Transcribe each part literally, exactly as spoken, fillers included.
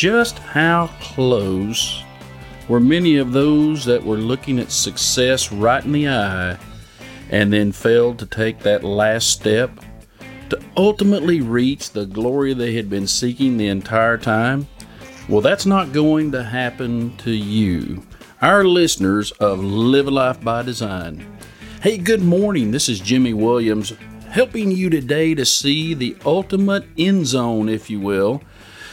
just how close were many of those that were looking at success right in the eye and then failed to take that last step to ultimately reach the glory they had been seeking the entire time? Well, that's not going to happen to you, our listeners of Live a Life by Design. Hey, good morning. This is Jimmy Williams, helping you today to see the ultimate end zone, if you will,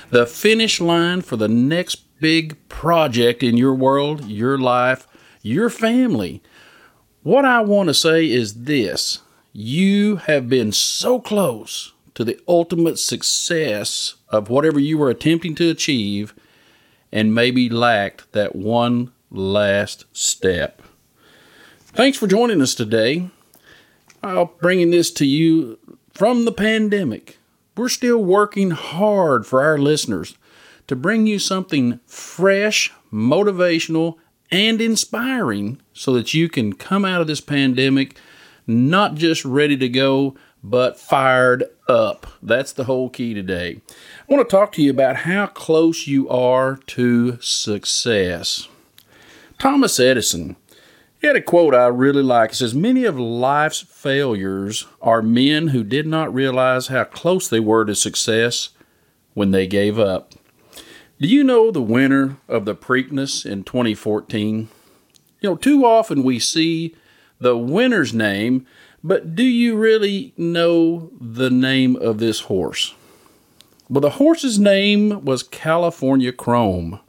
the finish line for the next big project in your world, your life, your family. What I want to say is this. You have been so close to the ultimate success of whatever you were attempting to achieve and maybe lacked that one last step. Thanks for joining us today. I'm bringing this to you from the pandemic. We're still working hard for our listeners to bring you something fresh, motivational, and inspiring so that you can come out of this pandemic not just ready to go, but fired up. That's the whole key today. I want to talk to you about how close you are to success. Thomas Edison, he had a quote I really like. It says, "Many of life's failures are men who did not realize how close they were to success when they gave up." Do you know the winner of the Preakness in twenty fourteen? You know, too often we see the winner's name, but do you really know the name of this horse? Well, the horse's name was California Chrome.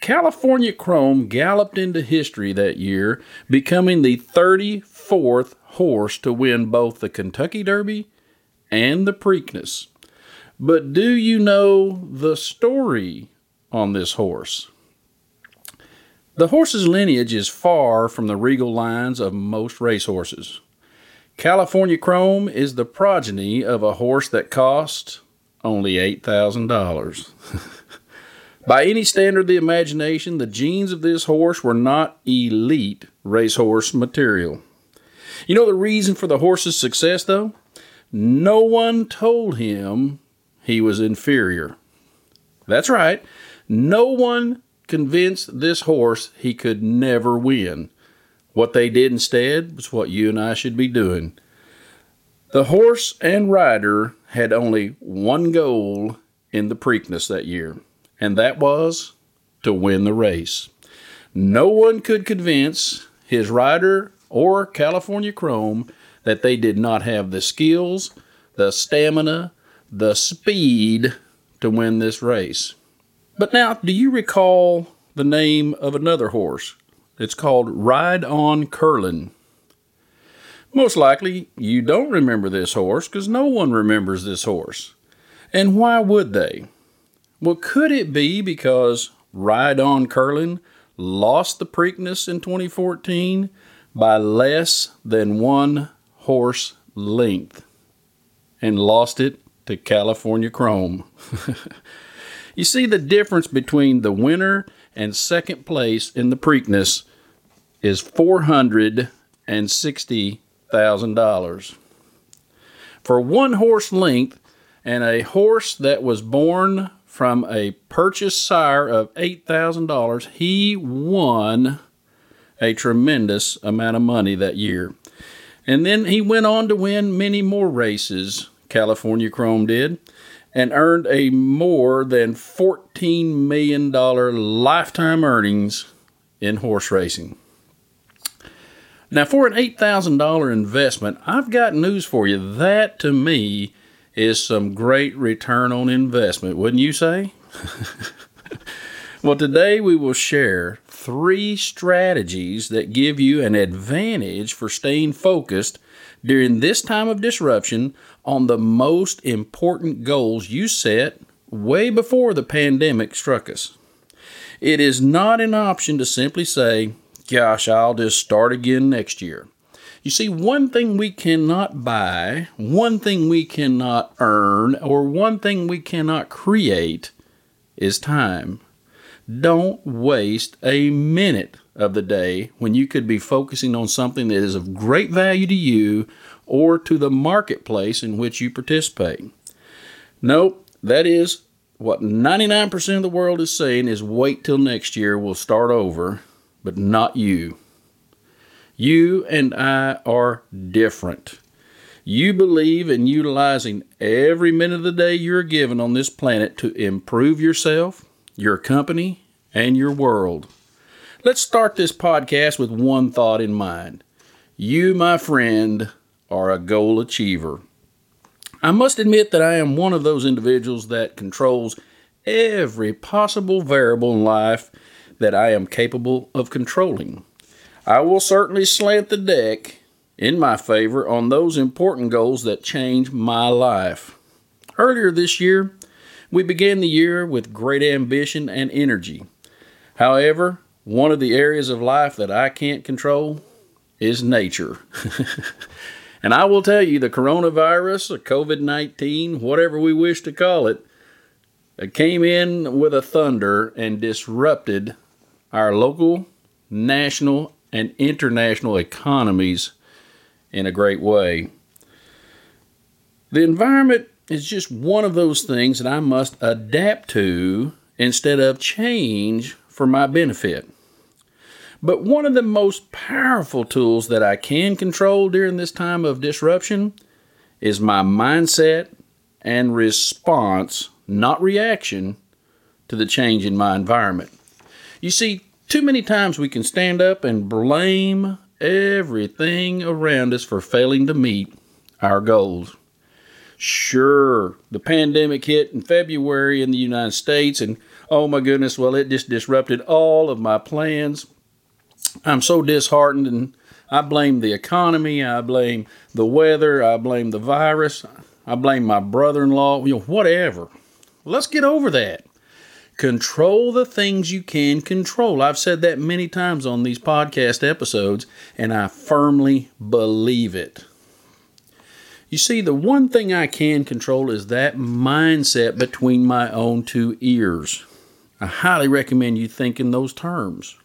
California Chrome galloped into history that year, becoming the thirty-fourth horse to win both the Kentucky Derby and the Preakness. But do you know the story on this horse? The horse's lineage is far from the regal lines of most racehorses. California Chrome is the progeny of a horse that cost only eight thousand dollars. By any standard of the imagination, the genes of this horse were not elite racehorse material. You know the reason for the horse's success, though? No one told him he was inferior. That's right. No one convinced this horse he could never win. What they did instead was what you and I should be doing. The horse and rider had only one goal in the Preakness that year, and that was to win the race. No one could convince his rider or California Chrome that they did not have the skills, the stamina, the speed to win this race. But now, do you recall the name of another horse? It's called Ride On Curlin. Most likely, you don't remember this horse because no one remembers this horse. And why would they? Well, could it be because Ride On Curlin lost the Preakness in twenty fourteen by less than one horse length and lost it to California Chrome? You see, the difference between the winner and second place in the Preakness is four hundred sixty thousand dollars. For one horse length and a horse that was born from a purchased sire of eight thousand dollars, he won a tremendous amount of money that year. And then he went on to win many more races, California Chrome did, and earned a more than fourteen million dollars lifetime earnings in horse racing. Now, for an eight thousand dollars investment, I've got news for you. That, to me, is some great return on investment, wouldn't you say? Well, today we will share three strategies that give you an advantage for staying focused during this time of disruption on the most important goals you set way before the pandemic struck us. It is not an option to simply say, gosh, I'll just start again next year. You see, one thing we cannot buy, one thing we cannot earn, or one thing we cannot create is time. Don't waste a minute of the day when you could be focusing on something that is of great value to you or to the marketplace in which you participate. Nope, that is what ninety-nine percent of the world is saying is wait till next year, we'll start over, but not you. You and I are different. You believe in utilizing every minute of the day you're given on this planet to improve yourself, your company, and your world. Let's start this podcast with one thought in mind. You, my friend, are a goal achiever. I must admit that I am one of those individuals that controls every possible variable in life that I am capable of controlling. I will certainly slant the deck in my favor on those important goals that change my life. Earlier this year, we began the year with great ambition and energy. However, one of the areas of life that I can't control is nature. And I will tell you, the coronavirus, or covid nineteen, whatever we wish to call it, it came in with a thunder and disrupted our local, national, and international economies in a great way. The environment is just one of those things that I must adapt to instead of change for my benefit. But one of the most powerful tools that I can control during this time of disruption is my mindset and response, not reaction, to the change in my environment. You see, too many times we can stand up and blame everything around us for failing to meet our goals. Sure, the pandemic hit in February in the United States, and oh my goodness, well, it just disrupted all of my plans. I'm so disheartened, and I blame the economy, I blame the weather, I blame the virus, I blame my brother-in-law, you know, whatever. Let's get over that. Control the things you can control. I've said that many times on these podcast episodes, and I firmly believe it. You see, the one thing I can control is that mindset between my own two ears. I highly recommend you think in those terms.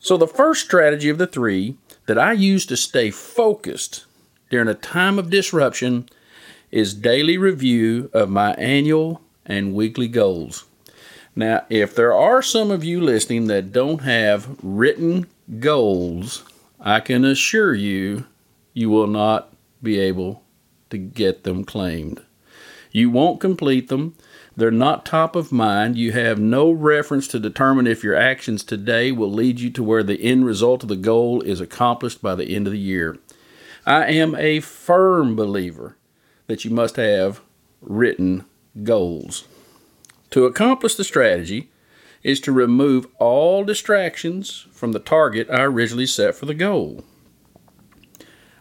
So the first strategy of the three that I use to stay focused during a time of disruption is daily review of my annual and weekly goals. Now, if there are some of you listening that don't have written goals, I can assure you, you will not be able to get them claimed. You won't complete them. They're not top of mind. You have no reference to determine if your actions today will lead you to where the end result of the goal is accomplished by the end of the year. I am a firm believer that you must have written goals. To accomplish the strategy is to remove all distractions from the target I originally set for the goal.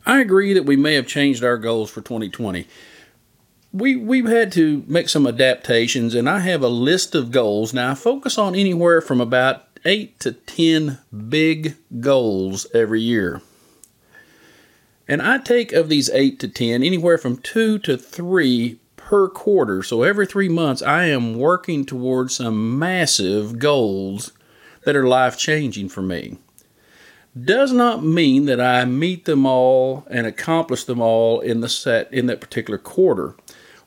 I agree that we may have changed our goals for twenty twenty. We, we've had to make some adaptations, and I have a list of goals. Now, I focus on anywhere from about eight to ten big goals every year. And I take of these eight to ten, anywhere from two to three per quarter. So every three months, I am working towards some massive goals that are life-changing for me. Does not mean that I meet them all and accomplish them all in the set in that particular quarter.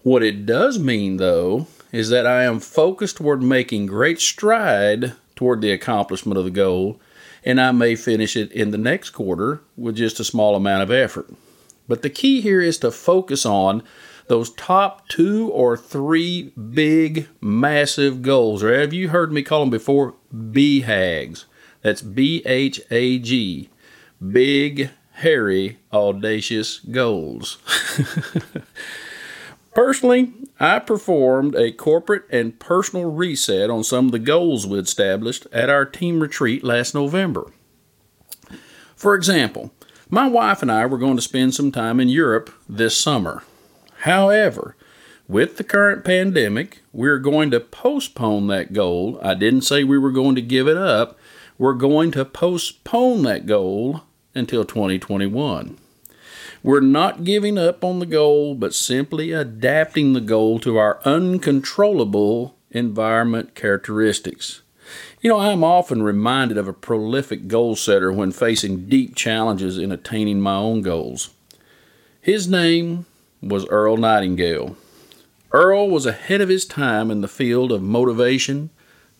What it does mean, though, is that I am focused toward making great stride toward the accomplishment of the goal, and I may finish it in the next quarter with just a small amount of effort. But the key here is to focus on those top two or three big, massive goals, or have you heard me call them before? B HAGs. That's B H A G, big, hairy, audacious goals. Personally, I performed a corporate and personal reset on some of the goals we established at our team retreat last November. For example, my wife and I were going to spend some time in Europe this summer. However, with the current pandemic, we're going to postpone that goal. I didn't say we were going to give it up. We're going to postpone that goal until twenty twenty-one. We're not giving up on the goal, but simply adapting the goal to our uncontrollable environment characteristics. You know, I'm often reminded of a prolific goal setter when facing deep challenges in attaining my own goals. His name was Earl Nightingale. Earl was ahead of his time in the field of motivation,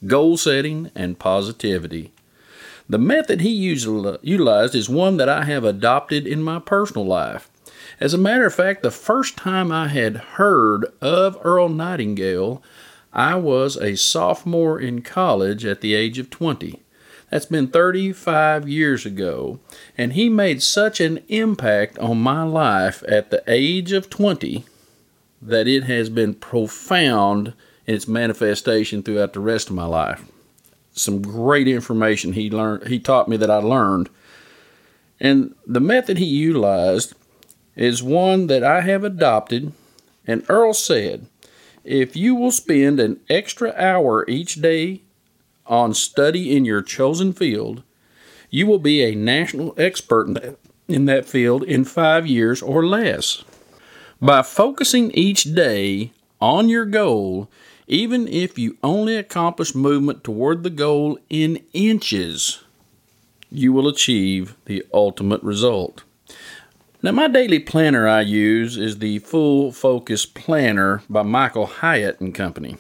goal setting, and positivity. The method he utilized is one that I have adopted in my personal life. As a matter of fact, the first time I had heard of Earl Nightingale, I was a sophomore in college at the age of twenty. That's been thirty-five years ago, and he made such an impact on my life at the age of twenty that it has been profound in its manifestation throughout the rest of my life. Some great information he learned, he taught me that I learned. And the method he utilized is one that I have adopted, and Earl said, if you will spend an extra hour each day on study in your chosen field, you will be a national expert in that, in that field in five years or less. By focusing each day on your goal, even if you only accomplish movement toward the goal in inches, you will achieve the ultimate result. Now, my daily planner I use is the Full Focus Planner by Michael Hyatt and Company.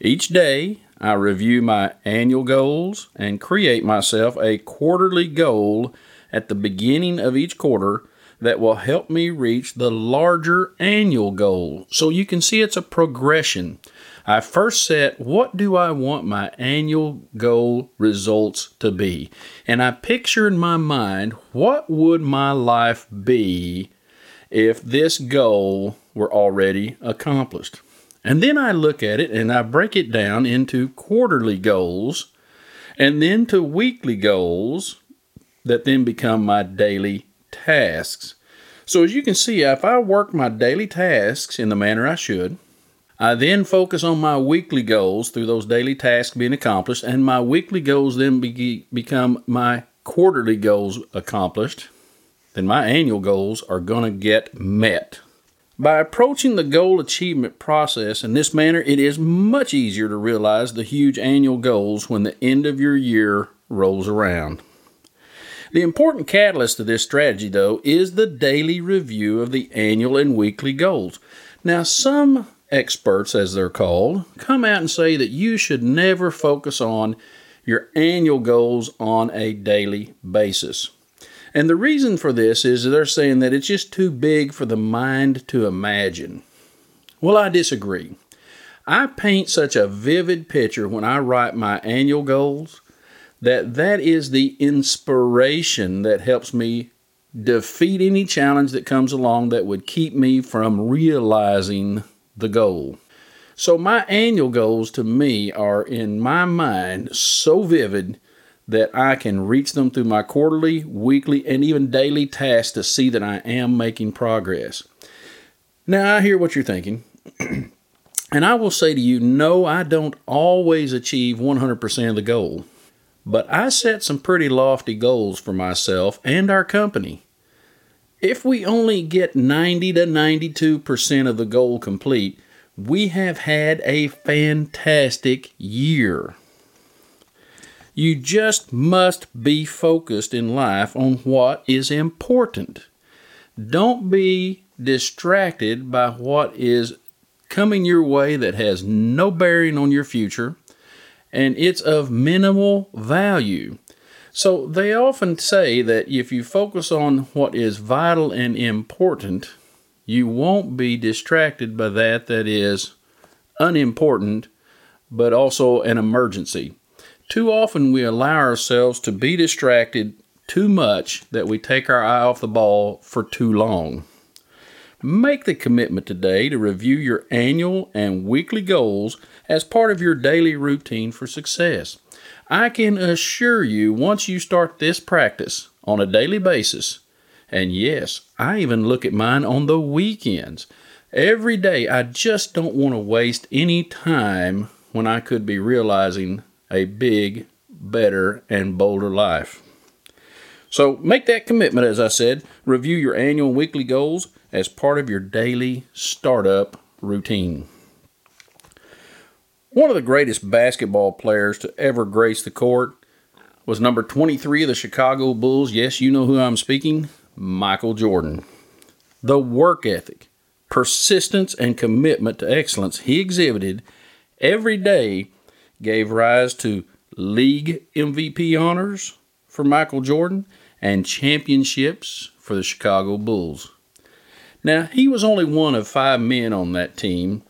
Each day, I review my annual goals and create myself a quarterly goal at the beginning of each quarter that will help me reach the larger annual goal. So you can see it's a progression. I first set, what do I want my annual goal results to be? And I picture in my mind, what would my life be if this goal were already accomplished? And then I look at it and I break it down into quarterly goals and then to weekly goals that then become my daily tasks. So as you can see, if I work my daily tasks in the manner I should, I then focus on my weekly goals through those daily tasks being accomplished, and my weekly goals then be- become my quarterly goals accomplished. Then my annual goals are going to get met. By approaching the goal achievement process in this manner, it is much easier to realize the huge annual goals when the end of your year rolls around. The important catalyst to this strategy, though, is the daily review of the annual and weekly goals. Now, some experts, as they're called, come out and say that you should never focus on your annual goals on a daily basis. And the reason for this is they're saying that it's just too big for the mind to imagine. Well, I disagree. I paint such a vivid picture when I write my annual goals that that is the inspiration that helps me defeat any challenge that comes along that would keep me from realizing the goal. So my annual goals to me are in my mind so vivid that I can reach them through my quarterly, weekly, and even daily tasks to see that I am making progress. Now, I hear what you're thinking, and I will say to you, no, I don't always achieve one hundred percent of the goal, but I set some pretty lofty goals for myself and our company. If we only get ninety to ninety-two percent of the goal complete, we have had a fantastic year. You just must be focused in life on what is important. Don't be distracted by what is coming your way that has no bearing on your future, and it's of minimal value. So they often say that if you focus on what is vital and important, you won't be distracted by that that is unimportant, but also an emergency. Too often we allow ourselves to be distracted too much that we take our eye off the ball for too long. Make the commitment today to review your annual and weekly goals as part of your daily routine for success. I can assure you, once you start this practice on a daily basis, and yes, I even look at mine on the weekends. Every day, I just don't want to waste any time when I could be realizing a big, better, and bolder life. So make that commitment, as I said. Review your annual and weekly goals as part of your daily startup routine. One of the greatest basketball players to ever grace the court was number twenty-three of the Chicago Bulls. Yes, you know who I'm speaking, Michael Jordan. The work ethic, persistence and commitment to excellence he exhibited every day gave rise to league M V P honors for Michael Jordan and championships for the Chicago Bulls. Now, he was only one of five men on that team,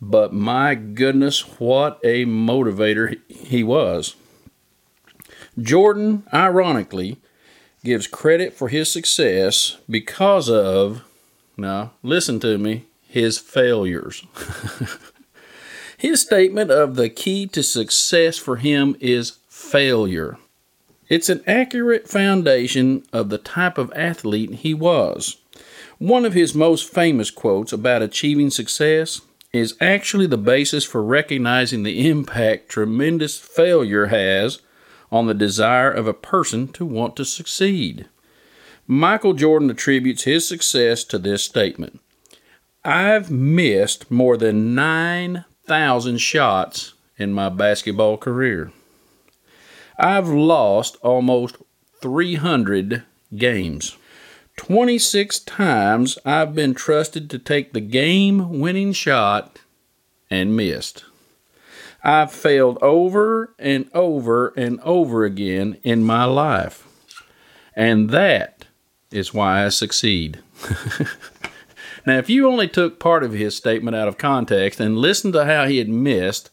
but my goodness, what a motivator he was. Jordan, ironically, gives credit for his success because of, now listen to me, his failures. His statement of the key to success for him is failure. It's an accurate foundation of the type of athlete he was. One of his most famous quotes about achieving success is actually the basis for recognizing the impact tremendous failure has on the desire of a person to want to succeed. Michael Jordan attributes his success to this statement: "I've missed more than nine thousand shots in my basketball career. I've lost almost three hundred games. twenty-six times I've been trusted to take the game-winning shot and missed. I've failed over and over and over again in my life. And that is why I succeed." Now, if you only took part of his statement out of context and listened to how he had missed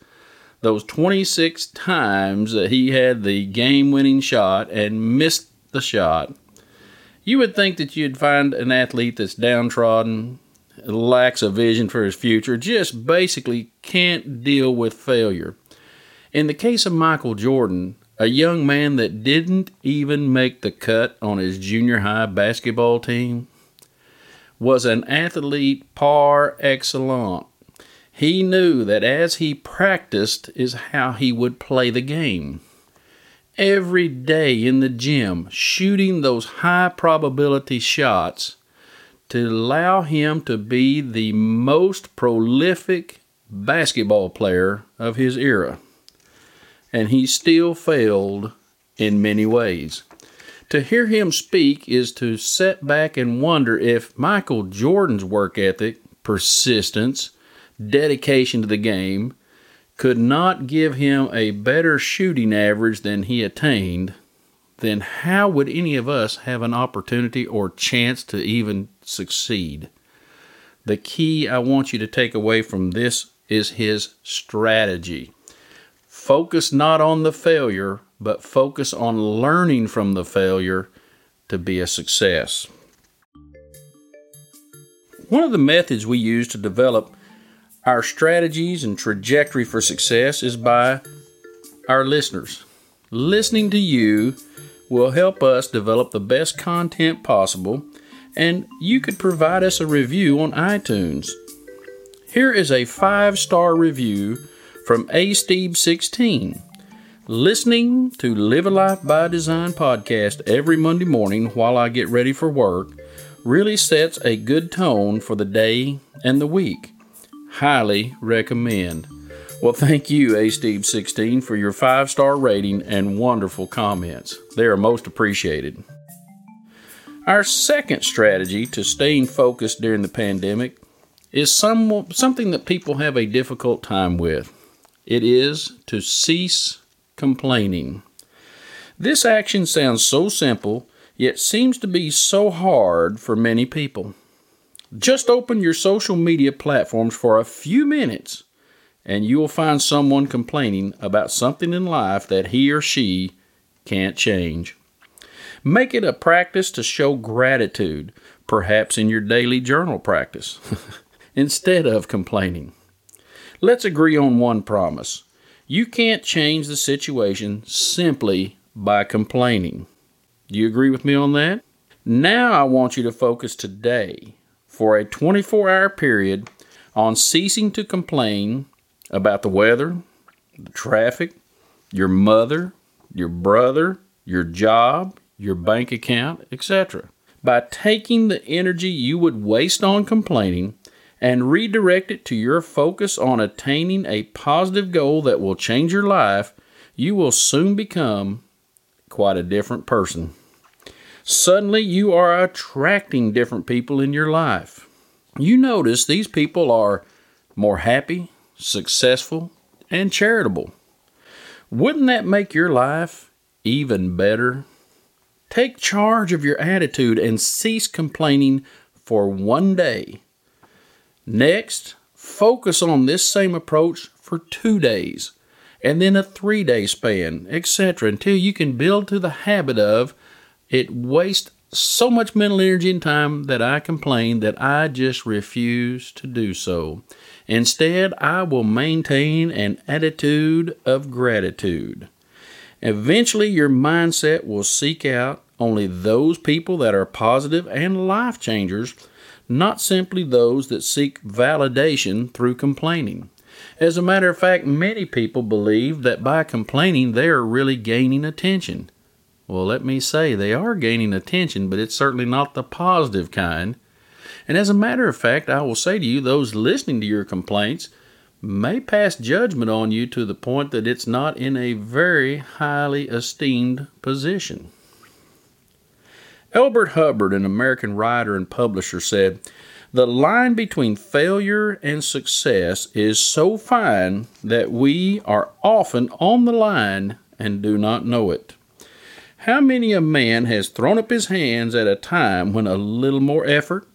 those twenty-six times that he had the game-winning shot and missed the shot, you would think that you'd find an athlete that's downtrodden, lacks a vision for his future, just basically can't deal with failure. In the case of Michael Jordan, a young man that didn't even make the cut on his junior high basketball team, was an athlete par excellence. He knew that as he practiced is how he would play the game. Every day in the gym, shooting those high probability shots to allow him to be the most prolific basketball player of his era. And he still failed in many ways. To hear him speak is to sit back and wonder if Michael Jordan's work ethic, persistence, dedication to the game, could not give him a better shooting average than he attained, then how would any of us have an opportunity or chance to even succeed? The key I want you to take away from this is his strategy. Focus not on the failure, but focus on learning from the failure to be a success. One of the methods we use to develop our strategies and trajectory for success is by our listeners. Listening to you will help us develop the best content possible, and you could provide us a review on iTunes. Here is a five-star review from A Steeb sixteen. Listening to Live a Life by Design podcast every Monday morning while I get ready for work really sets a good tone for the day and the week. Highly recommend. Well, thank you, A Steeb sixteen, for your five-star rating and wonderful comments. They are most appreciated. Our second strategy to staying focused during the pandemic is some, something that people have a difficult time with. It is to cease complaining. This action sounds so simple, yet seems to be so hard for many people. Just open your social media platforms for a few minutes and you will find someone complaining about something in life that he or she can't change. Make it a practice to show gratitude, perhaps in your daily journal practice, instead of complaining. Let's agree on one promise. You can't change the situation simply by complaining. Do you agree with me on that? Now I want you to focus today for a twenty-four hour period on ceasing to complain about the weather, the traffic, your mother, your brother, your job, your bank account, et cetera. By taking the energy you would waste on complaining and redirect it to your focus on attaining a positive goal that will change your life, you will soon become quite a different person. Suddenly, you are attracting different people in your life. you notice these people are more happy, successful, and charitable. Wouldn't that make your life even better? Take charge of your attitude and cease complaining for one day. Next, focus on this same approach for two days, and then a three-day span, et cetera, until you can build to the habit of, it wastes so much mental energy and time that I complain that I just refuse to do so. Instead, I will maintain an attitude of gratitude. Eventually, your mindset will seek out only those people that are positive and life changers, not simply those that seek validation through complaining. As a matter of fact, many people believe that by complaining, they are really gaining attention. Well, let me say, they are gaining attention, but it's certainly not the positive kind. And as a matter of fact, I will say to you, those listening to your complaints may pass judgment on you to the point that it's not in a very highly esteemed position. Elbert Hubbard, an American writer and publisher, said, "The line between failure and success is so fine that we are often on the line and do not know it." How many a man has thrown up his hands at a time when a little more effort,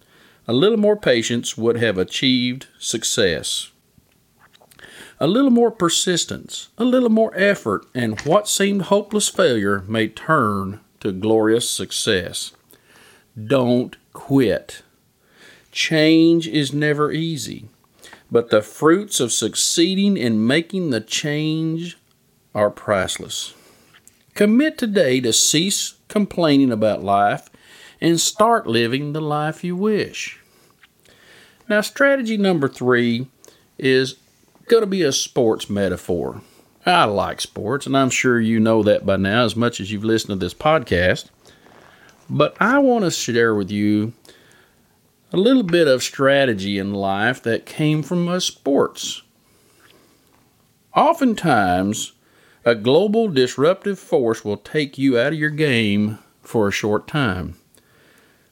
a little more patience would have achieved success? A little more persistence, a little more effort, and what seemed hopeless failure may turn to glorious success. Don't quit. Change is never easy, but the fruits of succeeding in making the change are priceless. Commit today to cease complaining about life and start living the life you wish. Now, strategy number three is going to be a sports metaphor. I like sports, and I'm sure you know that by now as much as you've listened to this podcast. But I want to share with you a little bit of strategy in life that came from us sports. Oftentimes, a global disruptive force will take you out of your game for a short time.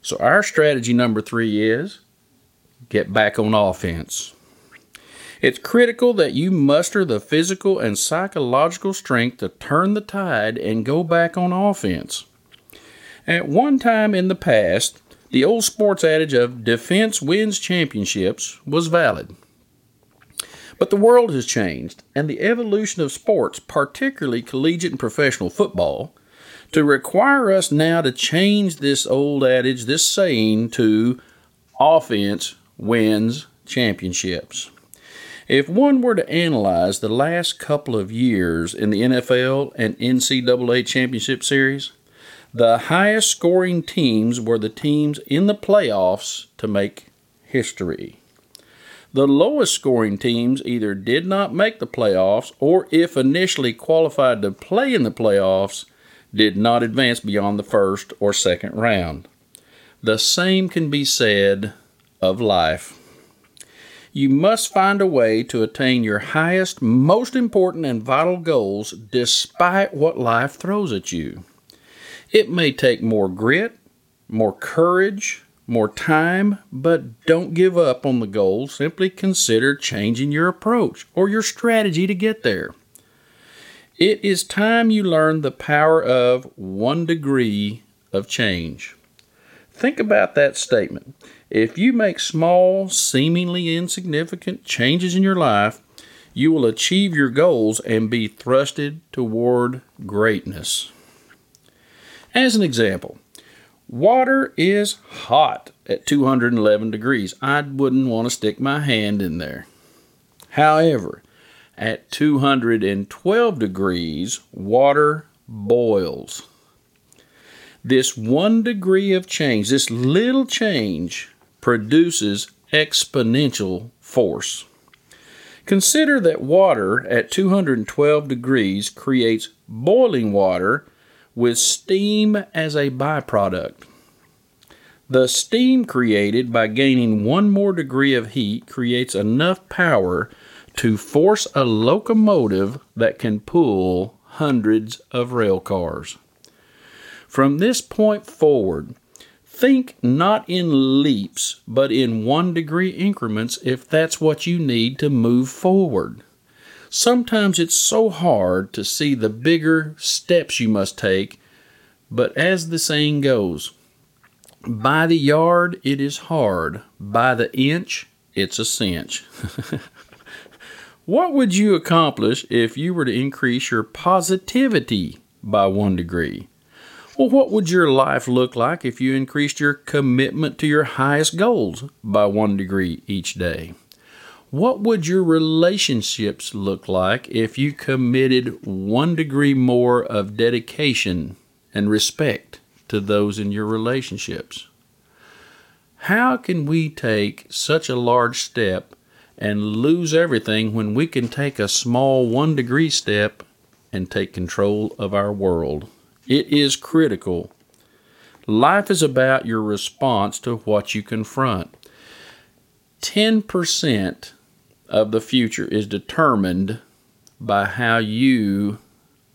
So our strategy number three is get back on offense. It's critical that you muster the physical and psychological strength to turn the tide and go back on offense. At one time in the past, the old sports adage of defense wins championships was valid. But the world has changed, and the evolution of sports, particularly collegiate and professional football, to require us now to change this old adage, this saying, to offense wins championships. If one were to analyze the last couple of years in the N F L and N C double A championship series, the highest scoring teams were the teams in the playoffs to make history. The lowest scoring teams either did not make the playoffs or, if initially qualified to play in the playoffs, did not advance beyond the first or second round. The same can be said of life. You must find a way to attain your highest, most important, and vital goals despite what life throws at you. It may take more grit, more courage, more time, but don't give up on the goal. Simply consider changing your approach or your strategy to get there. It is time you learn the power of one degree of change. Think about that statement. If you make small, seemingly insignificant changes in your life, you will achieve your goals and be thrusted toward greatness. As an example, water is hot at two hundred eleven degrees. I wouldn't want to stick my hand in there. However, at two hundred twelve degrees, water boils. This one degree of change, this little change, produces exponential force. Consider that water at two hundred twelve degrees creates boiling water with steam as a byproduct. The steam created by gaining one more degree of heat creates enough power to force a locomotive that can pull hundreds of rail cars. From this point forward, Think not in leaps, but in one degree increments if that's what you need to move forward. Sometimes it's so hard to see the bigger steps you must take, but as the saying goes, by the yard it is hard, by the inch it's a cinch. What would you accomplish if you were to increase your positivity by one degree? Well, what would your life look like if you increased your commitment to your highest goals by one degree each day? What would your relationships look like if you committed one degree more of dedication and respect to those in your relationships? How can we take such a large step and lose everything when we can take a small one degree step and take control of our world? It is critical. Life is about your response to what you confront. ten percent of the future is determined by how you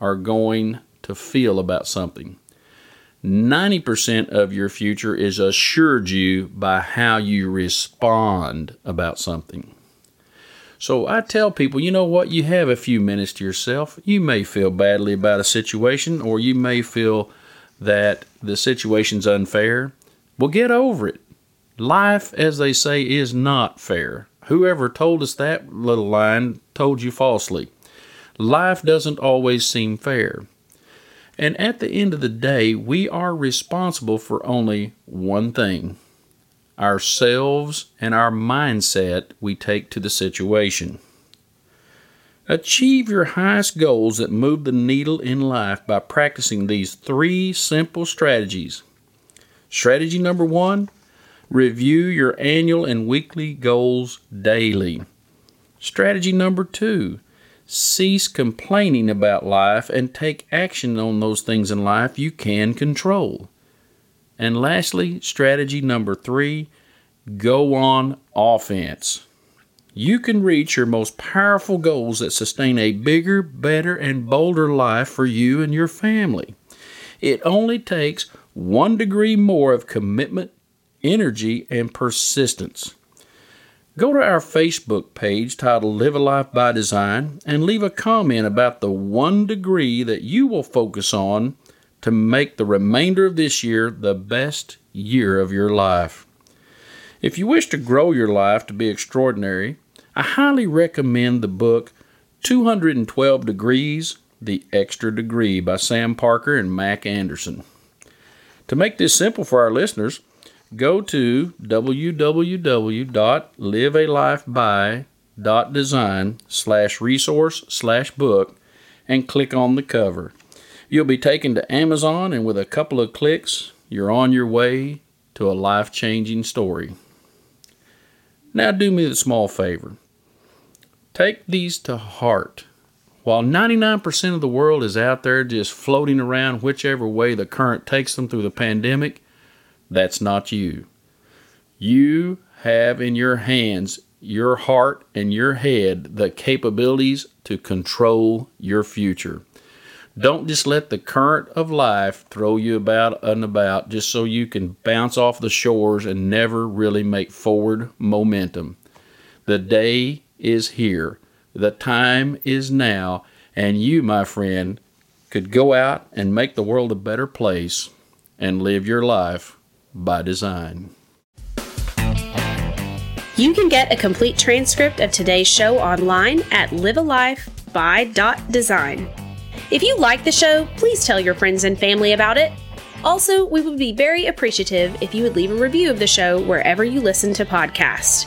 are going to feel about something. ninety percent of your future is assured you by how you respond about something. So I tell people, you know what, you have a few minutes to yourself. You may feel badly about a situation, or you may feel that the situation's unfair. Well, get over it. Life, as they say, is not fair. Whoever told us that little line told you falsely. Life doesn't always seem fair. And at the end of the day, we are responsible for only one thing: ourselves and our mindset we take to the situation. Achieve your highest goals that move the needle in life by practicing these three simple strategies. Strategy number one, review your annual and weekly goals daily. Strategy number two, cease complaining about life and take action on those things in life you can control. And lastly, strategy number three, go on offense. You can reach your most powerful goals that sustain a bigger, better, and bolder life for you and your family. It only takes one degree more of commitment, energy, and persistence. Go to our Facebook page titled Live a Life by Design and leave a comment about the one degree that you will focus on to make the remainder of this year the best year of your life. If you wish to grow your life to be extraordinary, I highly recommend the book two twelve Degrees, The Extra Degree by Sam Parker and Mac Anderson. To make this simple for our listeners, go to w w w dot live a life by dot design slash resource slash book and click on the cover. You'll be taken to Amazon, and with a couple of clicks, you're on your way to a life-changing story. Now do me the small favor. Take these to heart. While ninety-nine percent of the world is out there just floating around whichever way the current takes them through the pandemic, that's not you. You have in your hands, your heart, and your head the capabilities to control your future. Don't just let the current of life throw you about and about just so you can bounce off the shores and never really make forward momentum. The day is here. The time is now. And you, my friend, could go out and make the world a better place and live your life by design. You can get a complete transcript of today's show online at live a life by dot design. If you like the show, please tell your friends and family about it. Also, we would be very appreciative if you would leave a review of the show wherever you listen to podcasts.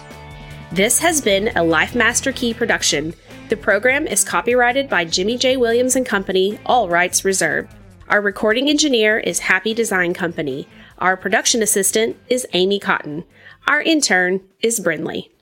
This has been a Life Master Key production. The program is copyrighted by Jimmy J. Williams and Company, all rights reserved. Our recording engineer is Happy Design Company. Our production assistant is Amy Cotton. Our intern is Brinley.